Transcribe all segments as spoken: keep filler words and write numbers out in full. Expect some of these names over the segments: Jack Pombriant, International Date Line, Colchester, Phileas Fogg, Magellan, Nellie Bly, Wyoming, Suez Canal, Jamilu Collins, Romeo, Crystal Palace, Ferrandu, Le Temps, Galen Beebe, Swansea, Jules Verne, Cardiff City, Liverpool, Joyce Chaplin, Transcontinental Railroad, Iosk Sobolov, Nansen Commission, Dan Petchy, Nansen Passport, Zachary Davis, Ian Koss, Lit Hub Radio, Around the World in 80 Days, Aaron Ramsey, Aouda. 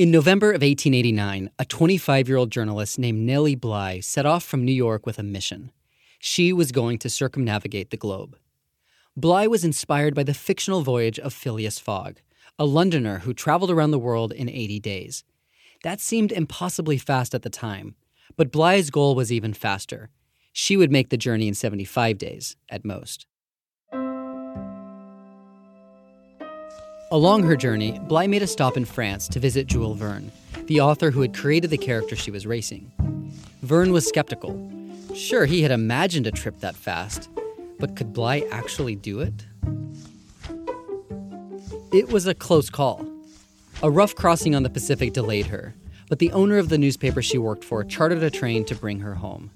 In November of eighteen eighty-nine, a twenty-five-year-old journalist named Nellie Bly set off from New York with a mission. She was going to circumnavigate the globe. Bly was inspired by the fictional voyage of Phileas Fogg, a Londoner who traveled around the world in eighty days. That seemed impossibly fast at the time, but Bly's goal was even faster. She would make the journey in seventy-five days, at most. Along her journey, Bly made a stop in France to visit Jules Verne, the author who had created the character she was racing. Verne was skeptical. Sure, he had imagined a trip that fast, but could Bly actually do it? It was a close call. A rough crossing on the Pacific delayed her, but the owner of the newspaper she worked for chartered a train to bring her home.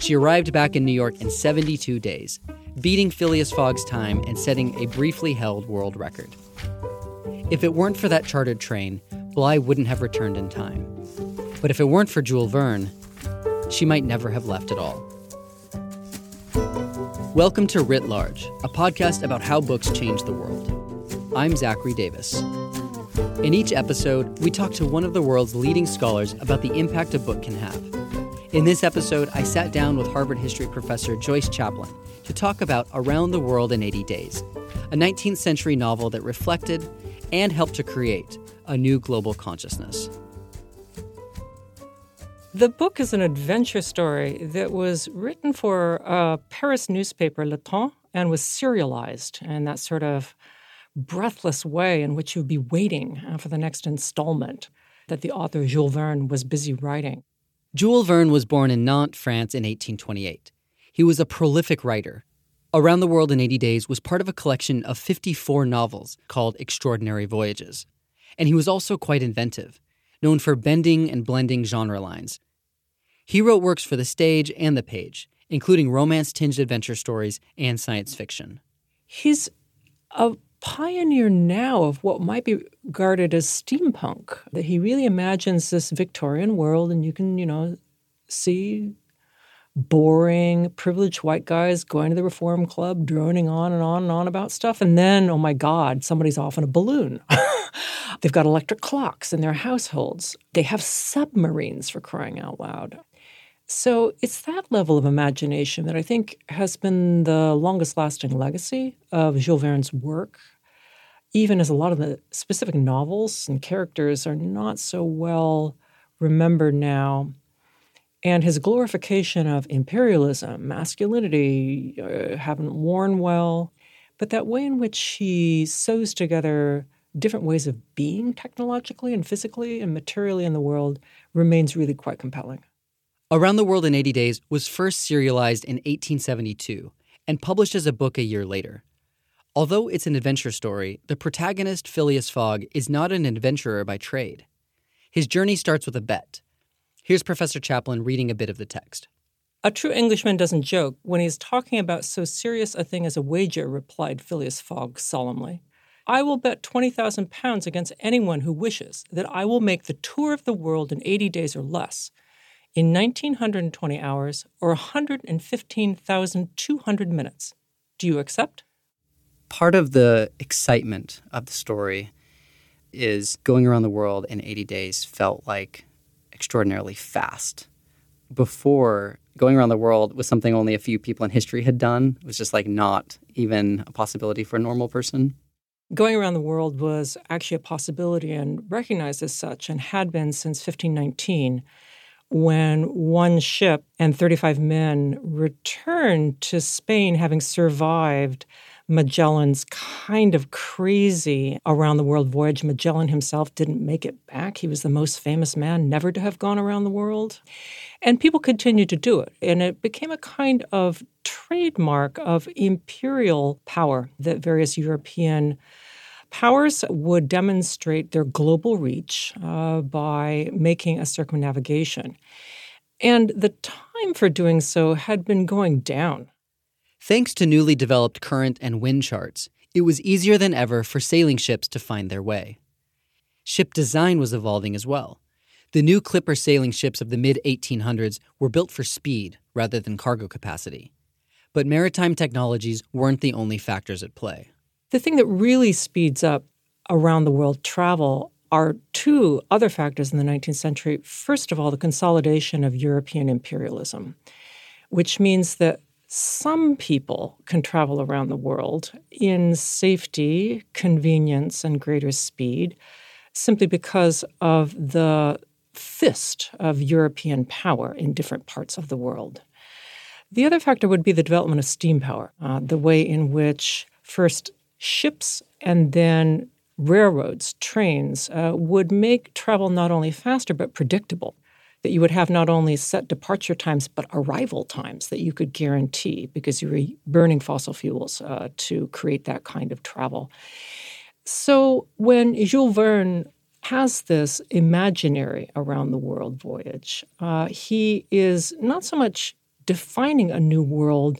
She arrived back in New York in seventy-two days, beating Phileas Fogg's time and setting a briefly held world record. If it weren't for that chartered train, Bly wouldn't have returned in time. But if it weren't for Jules Verne, she might never have left at all. Welcome to Writ Large, a podcast about how books change the world. I'm Zachary Davis. In each episode, we talk to one of the world's leading scholars about the impact a book can have. In this episode, I sat down with Harvard history professor Joyce Chaplin to talk about Around the World in eighty days, a nineteenth century novel that reflected and helped to create a new global consciousness. The book is an adventure story that was written for a Paris newspaper, Le Temps, and was serialized in that sort of breathless way in which you'd be waiting for the next installment that the author Jules Verne was busy writing. Jules Verne was born in Nantes, France in eighteen twenty-eight. He was a prolific writer. Around the World in eighty days was part of a collection of fifty-four novels called Extraordinary Voyages. And he was also quite inventive, known for bending and blending genre lines. He wrote works for the stage and the page, including romance-tinged adventure stories and science fiction. He's a pioneer now of what might be regarded as steampunk, that he really imagines this Victorian world, and you can, you know, see boring, privileged white guys going to the Reform Club, droning on and on and on about stuff, and then, oh my God, somebody's off in a balloon. They've got electric clocks in their households. They have submarines, for crying out loud. So it's that level of imagination that I think has been the longest-lasting legacy of Jules Verne's work, even as a lot of the specific novels and characters are not so well remembered now. And his glorification of imperialism, masculinity, uh, haven't worn well, but that way in which he sews together different ways of being technologically and physically and materially in the world remains really quite compelling. Around the World in eighty days was first serialized in eighteen seventy-two and published as a book a year later. Although it's an adventure story, the protagonist, Phileas Fogg, is not an adventurer by trade. His journey starts with a bet. Here's Professor Chaplin reading a bit of the text. "A true Englishman doesn't joke when he is talking about so serious a thing as a wager," replied Phileas Fogg solemnly. "I will bet twenty thousand pounds against anyone who wishes that I will make the tour of the world in eighty days or less, in one thousand nine hundred twenty hours, or one hundred fifteen thousand two hundred minutes. Do you accept?" Part of the excitement of the story is going around the world in eighty days felt like extraordinarily fast. Before, going around the world was something only a few people in history had done. It was just like not even a possibility for a normal person. Going around the world was actually a possibility and recognized as such and had been since fifteen nineteen. When one ship and thirty-five men returned to Spain having survived Magellan's kind of crazy around-the-world voyage. Magellan himself didn't make it back. He was the most famous man never to have gone around the world. And people continued to do it. And it became a kind of trademark of imperial power that various European powers would demonstrate their global reach uh, by making a circumnavigation. And the time for doing so had been going down. Thanks to newly developed current and wind charts, it was easier than ever for sailing ships to find their way. Ship design was evolving as well. The new clipper sailing ships of the mid eighteen hundreds were built for speed rather than cargo capacity. But maritime technologies weren't the only factors at play. The thing that really speeds up around-the-world travel are two other factors in the nineteenth century. First of all, the consolidation of European imperialism, which means that some people can travel around the world in safety, convenience, and greater speed simply because of the fist of European power in different parts of the world. The other factor would be the development of steam power, uh, the way in which first ships and then railroads, trains, uh, would make travel not only faster but predictable, that you would have not only set departure times but arrival times that you could guarantee because you were burning fossil fuels uh, to create that kind of travel. So when Jules Verne has this imaginary around-the-world voyage, uh, he is not so much defining a new world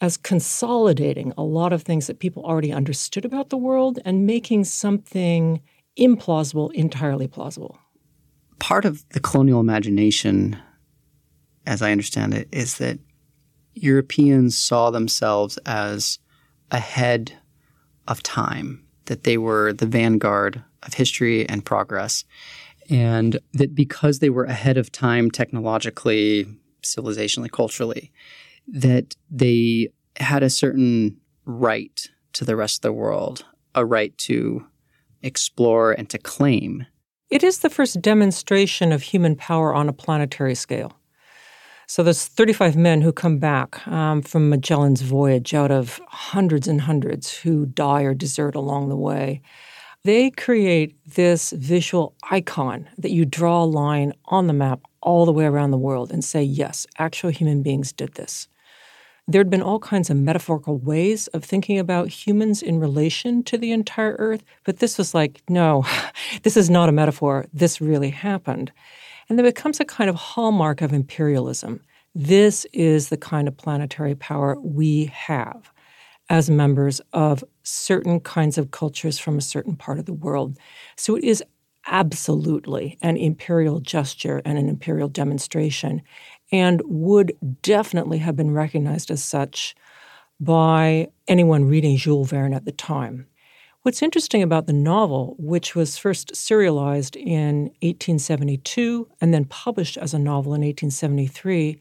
as consolidating a lot of things that people already understood about the world and making something implausible entirely plausible. Part of the colonial imagination, as I understand it, is that Europeans saw themselves as ahead of time, that they were the vanguard of history and progress, and that because they were ahead of time technologically, civilizationally, culturally, that they had a certain right to the rest of the world, a right to explore and to claim. It is the first demonstration of human power on a planetary scale. So there's thirty-five men who come back um, from Magellan's voyage out of hundreds and hundreds who die or desert along the way. They create this visual icon that you draw a line on the map all the way around the world and say, yes, actual human beings did this. There had been all kinds of metaphorical ways of thinking about humans in relation to the entire Earth, but this was like, no, this is not a metaphor. This really happened. And there becomes a kind of hallmark of imperialism. This is the kind of planetary power we have as members of certain kinds of cultures from a certain part of the world. So it is absolutely an imperial gesture and an imperial demonstration, and would definitely have been recognized as such by anyone reading Jules Verne at the time. What's interesting about the novel, which was first serialized in eighteen seventy-two and then published as a novel in eighteen seventy-three,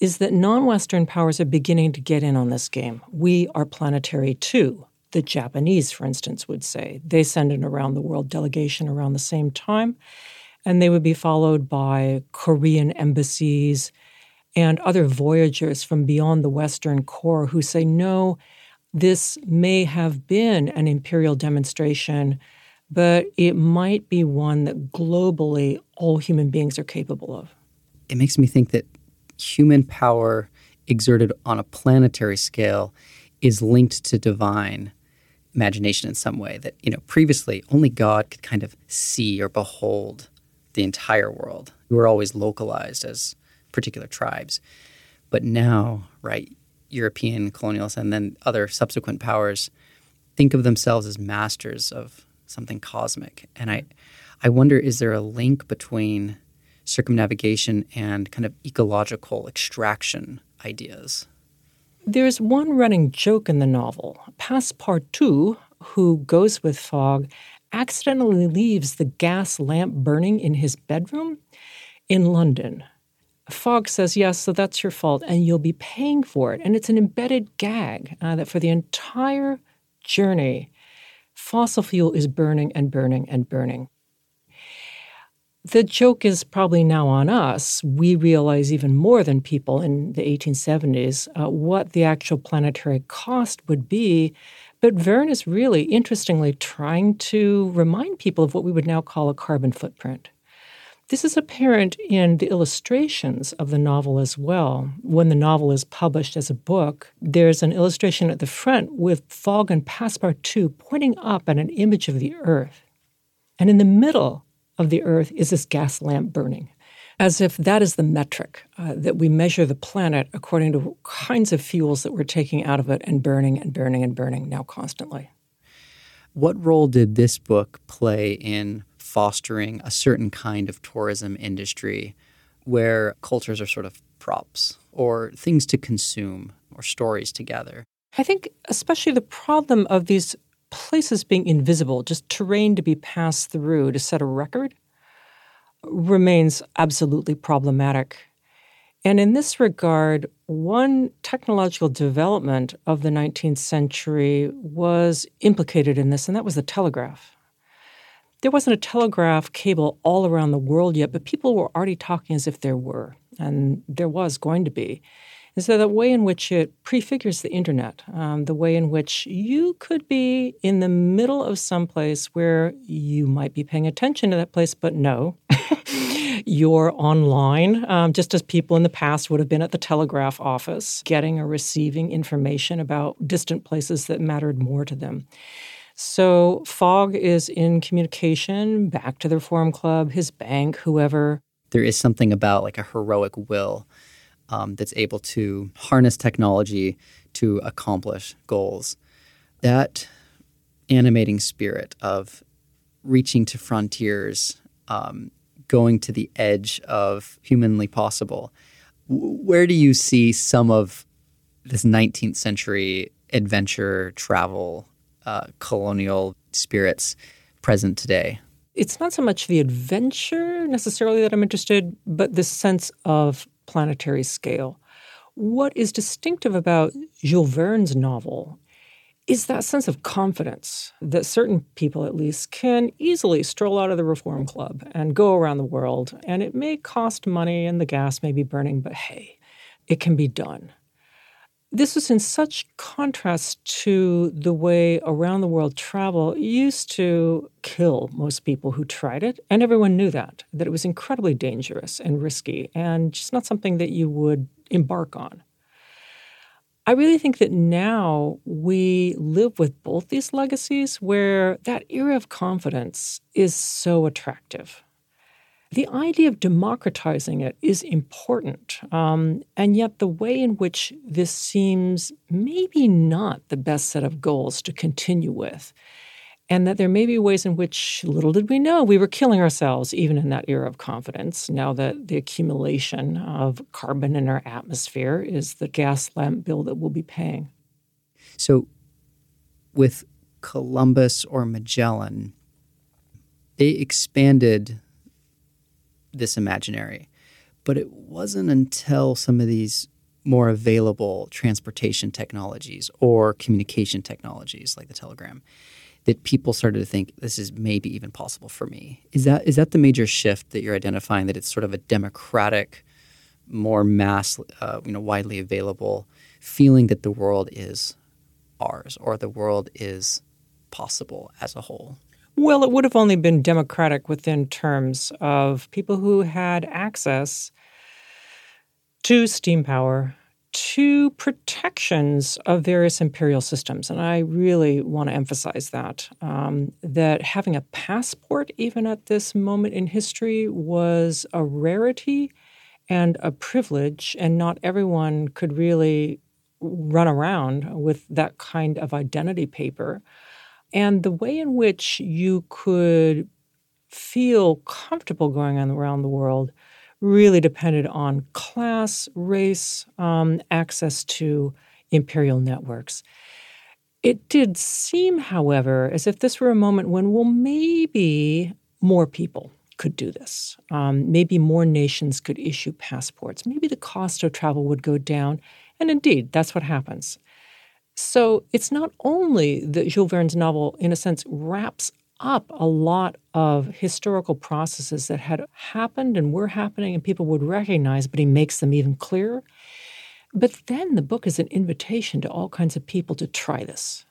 is that non-Western powers are beginning to get in on this game. We are planetary too. The Japanese, for instance, would say. They send an around-the-world delegation around the same time, and they would be followed by Korean embassies and other voyagers from beyond the Western core who say, no, this may have been an imperial demonstration, but it might be one that globally all human beings are capable of. It makes me think that human power exerted on a planetary scale is linked to divine imagination in some way, that, you know, previously only God could kind of see or behold the entire world. We were always localized as particular tribes. But now, right, European colonials and then other subsequent powers think of themselves as masters of something cosmic. And I, I wonder, is there a link between circumnavigation and kind of ecological extraction ideas? There's one running joke in the novel. Passepartout, who goes with Fogg, accidentally leaves the gas lamp burning in his bedroom in London. Fogg says, yes, so that's your fault, and you'll be paying for it. And it's an embedded gag uh, that for the entire journey, fossil fuel is burning and burning and burning. The joke is probably now on us. We realize even more than people in the eighteen seventies uh, what the actual planetary cost would be. But Verne is really, interestingly, trying to remind people of what we would now call a carbon footprint. This is apparent in the illustrations of the novel as well. When the novel is published as a book, there's an illustration at the front with Fogg and Passepartout pointing up at an image of the earth. And in the middle of the earth is this gas lamp burning, as if that is the metric, uh, that we measure the planet according to what kinds of fuels that we're taking out of it and burning and burning and burning now constantly. What role did this book play in fostering a certain kind of tourism industry where cultures are sort of props or things to consume or stories to gather? I think especially the problem of these places being invisible, just terrain to be passed through to set a record, remains absolutely problematic. And in this regard, one technological development of the nineteenth century was implicated in this, and that was the telegraph. There wasn't a telegraph cable all around the world yet, but people were already talking as if there were, and there was going to be. And so the way in which it prefigures the internet, um, the way in which you could be in the middle of some place where you might be paying attention to that place, but no, you're online, um, just as people in the past would have been at the telegraph office, getting or receiving information about distant places that mattered more to them. So Fogg is in communication back to the Reform Club, his bank, whoever. There is something about like a heroic will Um, that's able to harness technology to accomplish goals. That animating spirit of reaching to frontiers, um, going to the edge of humanly possible, w- where do you see some of this nineteenth century adventure, travel, uh, colonial spirits present today? It's not so much the adventure necessarily that I'm interested, but the sense of planetary scale. What is distinctive about Jules Verne's novel is that sense of confidence that certain people, at least, can easily stroll out of the Reform Club and go around the world. And it may cost money and the gas may be burning, but hey, it can be done. This was in such contrast to the way around-the-world travel used to kill most people who tried it, and everyone knew that, that it was incredibly dangerous and risky and just not something that you would embark on. I really think that now we live with both these legacies where that era of confidence is so attractive. The idea of democratizing it is important, um, and yet the way in which this seems maybe not the best set of goals to continue with, and that there may be ways in which, little did we know, we were killing ourselves even in that era of confidence, now that the accumulation of carbon in our atmosphere is the gas lamp bill that we'll be paying. So with Columbus or Magellan, they expanded this imaginary. But it wasn't until some of these more available transportation technologies or communication technologies like the telegram that people started to think this is maybe even possible for me. Is that is that the major shift that you're identifying, that it's sort of a democratic, more mass, uh, you know, widely available feeling that the world is ours or the world is possible as a whole? Well, it would have only been democratic within terms of people who had access to steam power, to protections of various imperial systems. And I really want to emphasize that, um, that having a passport even at this moment in history was a rarity and a privilege, and not everyone could really run around with that kind of identity paper. And the way in which you could feel comfortable going on around the world really depended on class, race, um, access to imperial networks. It did seem, however, as if this were a moment when, well, maybe more people could do this. Um, maybe more nations could issue passports. Maybe the cost of travel would go down. And indeed, that's what happens. So it's not only that Jules Verne's novel, in a sense, wraps up a lot of historical processes that had happened and were happening and people would recognize, but he makes them even clearer. But then the book is an invitation to all kinds of people to try this.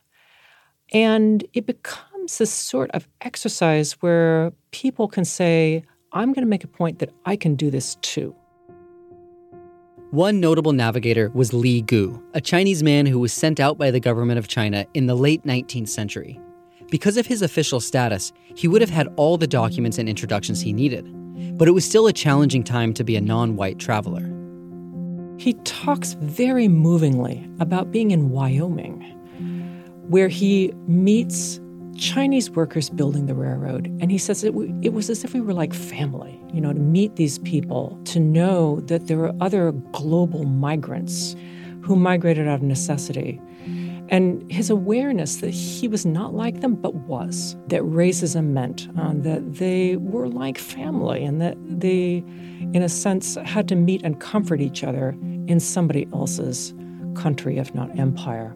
And it becomes this sort of exercise where people can say, I'm going to make a point that I can do this too. One notable navigator was Li Gu, a Chinese man who was sent out by the government of China in the late nineteenth century. Because of his official status, he would have had all the documents and introductions he needed. But it was still a challenging time to be a non-white traveler. He talks very movingly about being in Wyoming, where he meets Chinese workers building the railroad. And he says it, w- it was as if we were like family, you know, to meet these people, to know that there were other global migrants who migrated out of necessity. And his awareness that he was not like them, but was, that racism meant, uh, that they were like family and that they, in a sense, had to meet and comfort each other in somebody else's country, if not empire.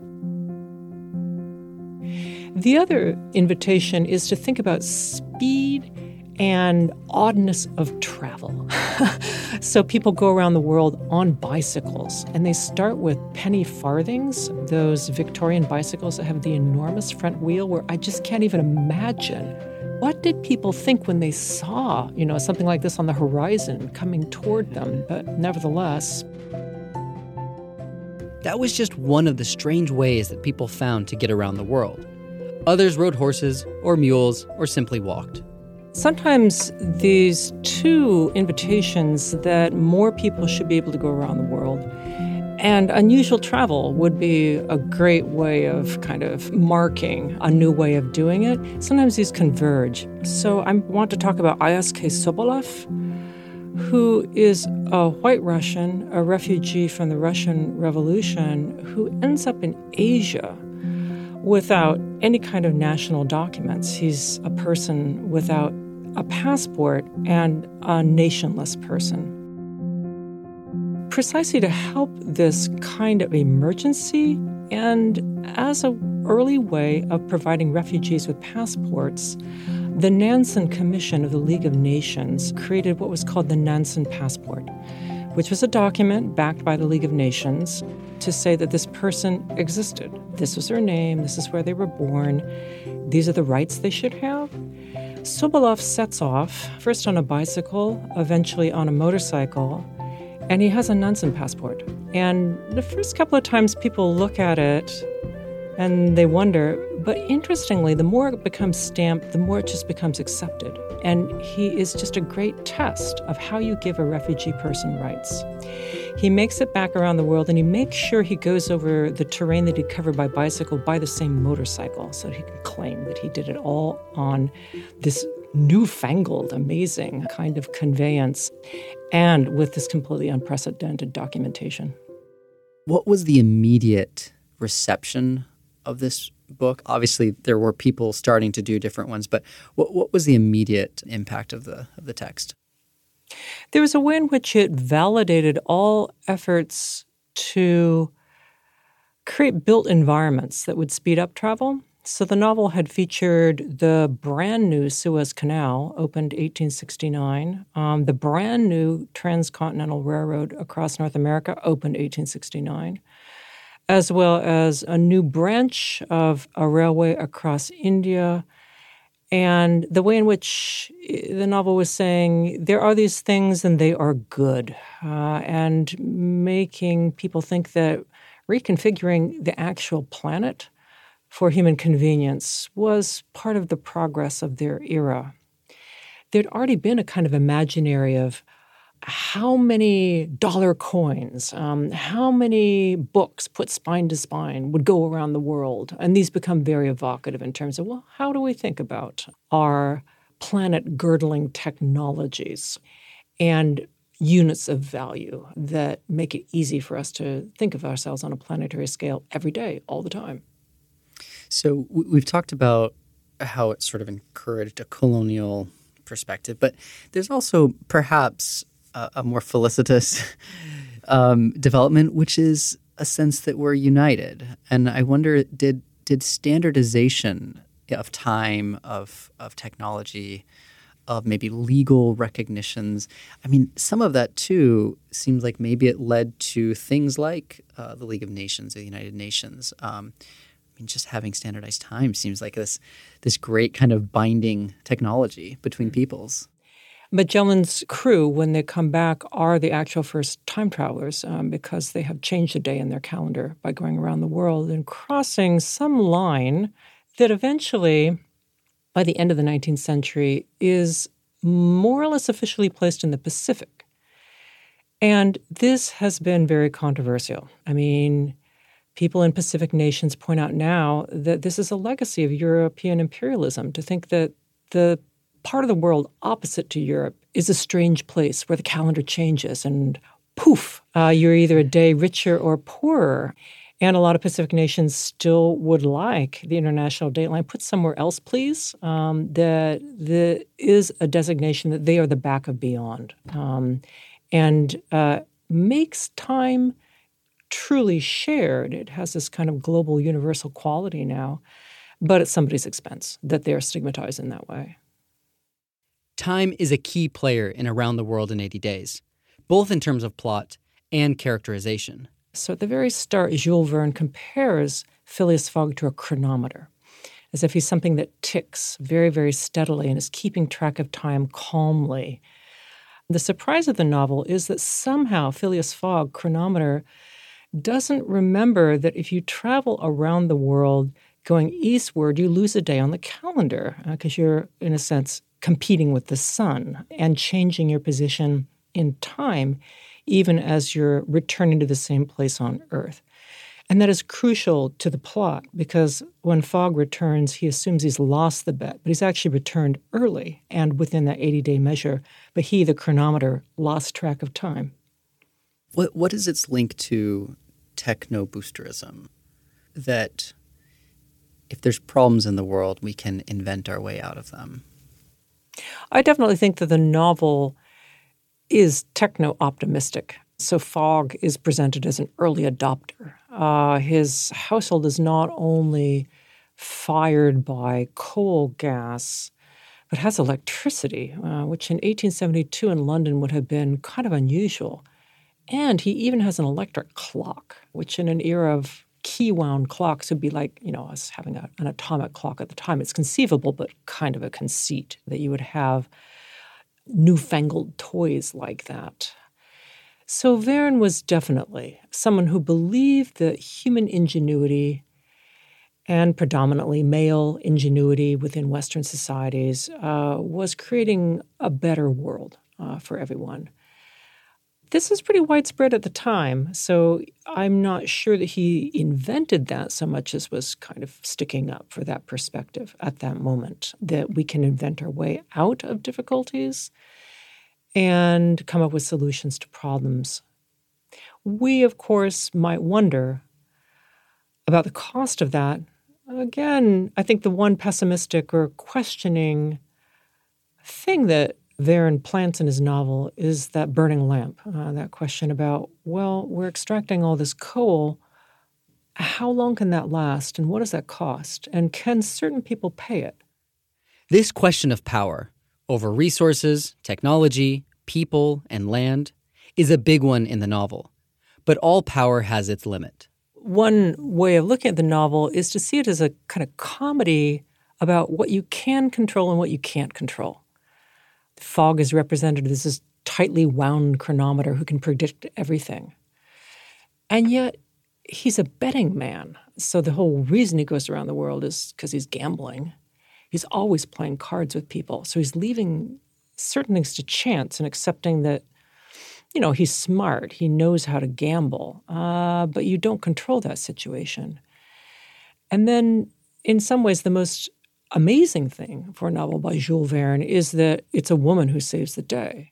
The other invitation is to think about speed and oddness of travel. So people go around the world on bicycles, and they start with penny farthings, those Victorian bicycles that have the enormous front wheel where I just can't even imagine. What did people think when they saw, you know, something like this on the horizon coming toward them? But nevertheless... That was just one of the strange ways that people found to get around the world. Others rode horses or mules or simply walked. Sometimes these two invitations that more people should be able to go around the world and unusual travel would be a great way of kind of marking a new way of doing it. Sometimes these converge. So I want to talk about Iosk Sobolov, who is a white Russian, a refugee from the Russian Revolution, who ends up in Asia without any kind of national documents. He's a person without a passport and a nationless person. Precisely to help this kind of emergency and as an early way of providing refugees with passports, the Nansen Commission of the League of Nations created what was called the Nansen Passport, which was a document backed by the League of Nations to say that this person existed. This was their name, this is where they were born, these are the rights they should have. Sobolov sets off, first on a bicycle, eventually on a motorcycle, and he has a Nansen passport. And the first couple of times people look at it and they wonder, but interestingly, the more it becomes stamped, the more it just becomes accepted. And he is just a great test of how you give a refugee person rights. He makes it back around the world, and he makes sure he goes over the terrain that he covered by bicycle by the same motorcycle, so he can claim that he did it all on this newfangled, amazing kind of conveyance, and with this completely unprecedented documentation. What was the immediate reception of this book? Obviously, there were people starting to do different ones, but what, what was the immediate impact of the of the text? There was a way in which it validated all efforts to create built environments that would speed up travel. So the novel had featured the brand new Suez Canal, opened eighteen sixty-nine, um, the brand new Transcontinental Railroad across North America, opened eighteen sixty-nine, as well as a new branch of a railway across India. And the way in which the novel was saying, there are these things and they are good, uh, and making people think that reconfiguring the actual planet for human convenience was part of the progress of their era. There'd already been a kind of imaginary of how many dollar coins, um, how many books put spine to spine would go around the world. And these become very evocative in terms of, well, how do we think about our planet-girdling technologies and units of value that make it easy for us to think of ourselves on a planetary scale every day, all the time? So we've talked about how it sort of encouraged a colonial perspective, but there's also perhaps a, a more felicitous um, development, which is a sense that we're united. And I wonder, did did standardization of time, of of technology, of maybe legal recognitions, I mean, some of that too seems like maybe it led to things like uh, the League of Nations, or the United Nations. Um, I mean, just having standardized time seems like this this great kind of binding technology between peoples. Magellan's crew, when they come back, are the actual first time travelers um, because they have changed a day in their calendar by going around the world and crossing some line that eventually, by the end of the nineteenth century, is more or less officially placed in the Pacific. And this has been very controversial. I mean, people in Pacific nations point out now that this is a legacy of European imperialism, to think that the part of the world opposite to Europe is a strange place where the calendar changes and poof, uh, you're either a day richer or poorer. And a lot of Pacific nations still would like the International Date Line put somewhere else, please, um, that there is a designation that they are the back of beyond um, and uh, makes time truly shared. It has this kind of global universal quality now, but at somebody's expense, that they are stigmatized in that way. Time is a key player in Around the World in eighty Days, both in terms of plot and characterization. So at the very start, Jules Verne compares Phileas Fogg to a chronometer, as if he's something that ticks very, very steadily and is keeping track of time calmly. The surprise of the novel is that somehow Phileas Fogg, chronometer, doesn't remember that if you travel around the world going eastward, you lose a day on the calendar because uh, you're, in a sense, competing with the sun and changing your position in time, even as you're returning to the same place on Earth. And that is crucial to the plot because when Fogg returns, he assumes he's lost the bet, but he's actually returned early and within that eighty-day measure. But he, the chronometer, lost track of time. What What is its link to techno-boosterism? That if there's problems in the world, we can invent our way out of them. I definitely think that the novel is techno-optimistic. So Fogg is presented as an early adopter. Uh, his household is not only fired by coal gas, but has electricity, uh, which in eighteen seventy-two in London would have been kind of unusual. And he even has an electric clock, which in an era of key-wound clocks would be like, you know, us having a, an atomic clock at the time. It's conceivable, but kind of a conceit that you would have newfangled toys like that. So Verne was definitely someone who believed that human ingenuity and predominantly male ingenuity within Western societies uh, was creating a better world uh, for everyone. This was pretty widespread at the time, so I'm not sure that he invented that so much as was kind of sticking up for that perspective at that moment, that we can invent our way out of difficulties and come up with solutions to problems. We, of course, might wonder about the cost of that. Again, I think the one pessimistic or questioning thing that Verne plants in his novel is that burning lamp, uh, that question about, well, we're extracting all this coal. How long can that last, and what does that cost, and can certain people pay it? This question of power over resources, technology, people, and land is a big one in the novel. But all power has its limit. One way of looking at the novel is to see it as a kind of comedy about what you can control and what you can't control. Fogg is represented as this tightly wound chronometer who can predict everything. And yet he's a betting man. So the whole reason he goes around the world is because he's gambling. He's always playing cards with people. So he's leaving certain things to chance and accepting that, you know, he's smart. He knows how to gamble. Uh, but you don't control that situation. And then in some ways the most amazing thing for a novel by Jules Verne is that it's a woman who saves the day.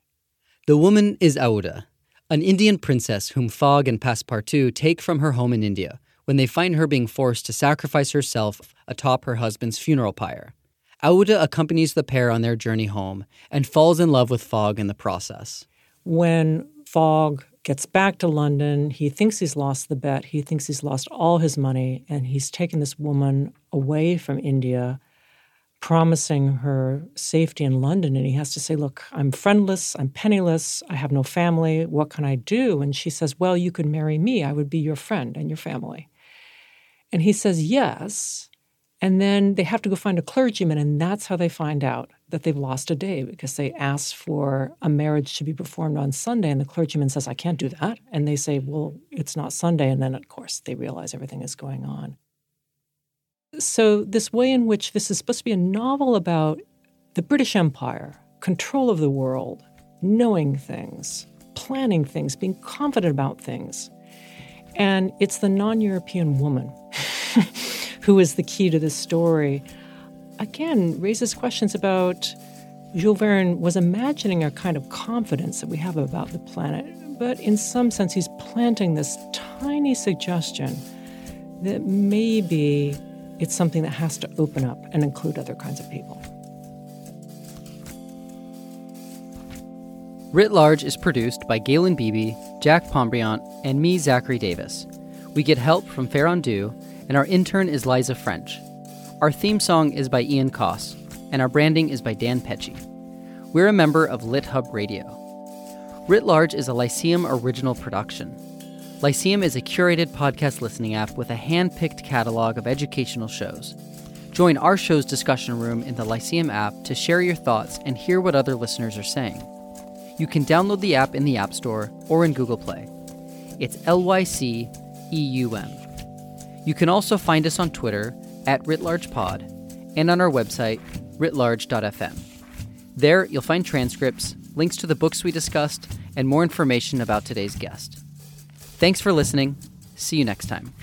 The woman is Aouda, an Indian princess whom Fogg and Passepartout take from her home in India when they find her being forced to sacrifice herself atop her husband's funeral pyre. Aouda accompanies the pair on their journey home and falls in love with Fogg in the process. When Fogg gets back to London, he thinks he's lost the bet, he thinks he's lost all his money, and he's taken this woman away from India, promising her safety in London, and he has to say, look, I'm friendless, I'm penniless, I have no family, what can I do? And she says, well, you could marry me, I would be your friend and your family. And he says yes, And then they have to go find a clergyman, and that's how they find out that they've lost a day, because they asked for a marriage to be performed on Sunday, and the clergyman says, I can't do that. And they say, well, it's not Sunday. And then, of course, they realize everything is going on. So this way in which this is supposed to be a novel about the British Empire, control of the world, knowing things, planning things, being confident about things. And it's the non-European woman who is the key to this story. Again, raises questions about Jules Verne was imagining a kind of confidence that we have about the planet, but in some sense he's planting this tiny suggestion that maybe it's something that has to open up and include other kinds of people. Writ Large is produced by Galen Beebe, Jack Pombriant, and me, Zachary Davis. We get help from Ferrandu, and our intern is Liza French. Our theme song is by Ian Koss, and our branding is by Dan Petchy. We're a member of Lit Hub Radio. Writ Large is a Lyceum original production. Lyceum is a curated podcast listening app with a hand-picked catalog of educational shows. Join our show's discussion room in the Lyceum app to share your thoughts and hear what other listeners are saying. You can download the app in the App Store or in Google Play. It's L Y C E U M. You can also find us on Twitter at writ large pod, and on our website, writ large dot f m. There, you'll find transcripts, links to the books we discussed, and more information about today's guest. Thanks for listening. See you next time.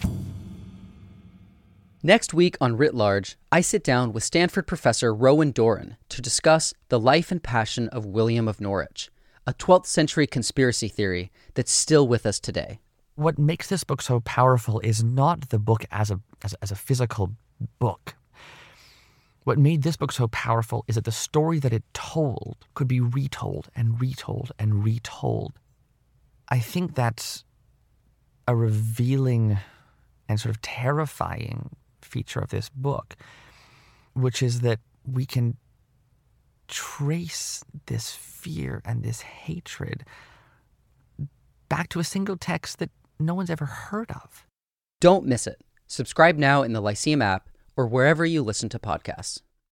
Next week on Writ Large, I sit down with Stanford professor Rowan Doran to discuss the life and passion of William of Norwich, a twelfth century conspiracy theory that's still with us today. What makes this book so powerful is not the book as a as, as a physical book. What made this book so powerful is that the story that it told could be retold and retold and retold. I think that's a revealing and sort of terrifying feature of this book, which is that we can trace this fear and this hatred back to a single text that no one's ever heard of. Don't miss it. Subscribe now in the Lyceum app or wherever you listen to podcasts.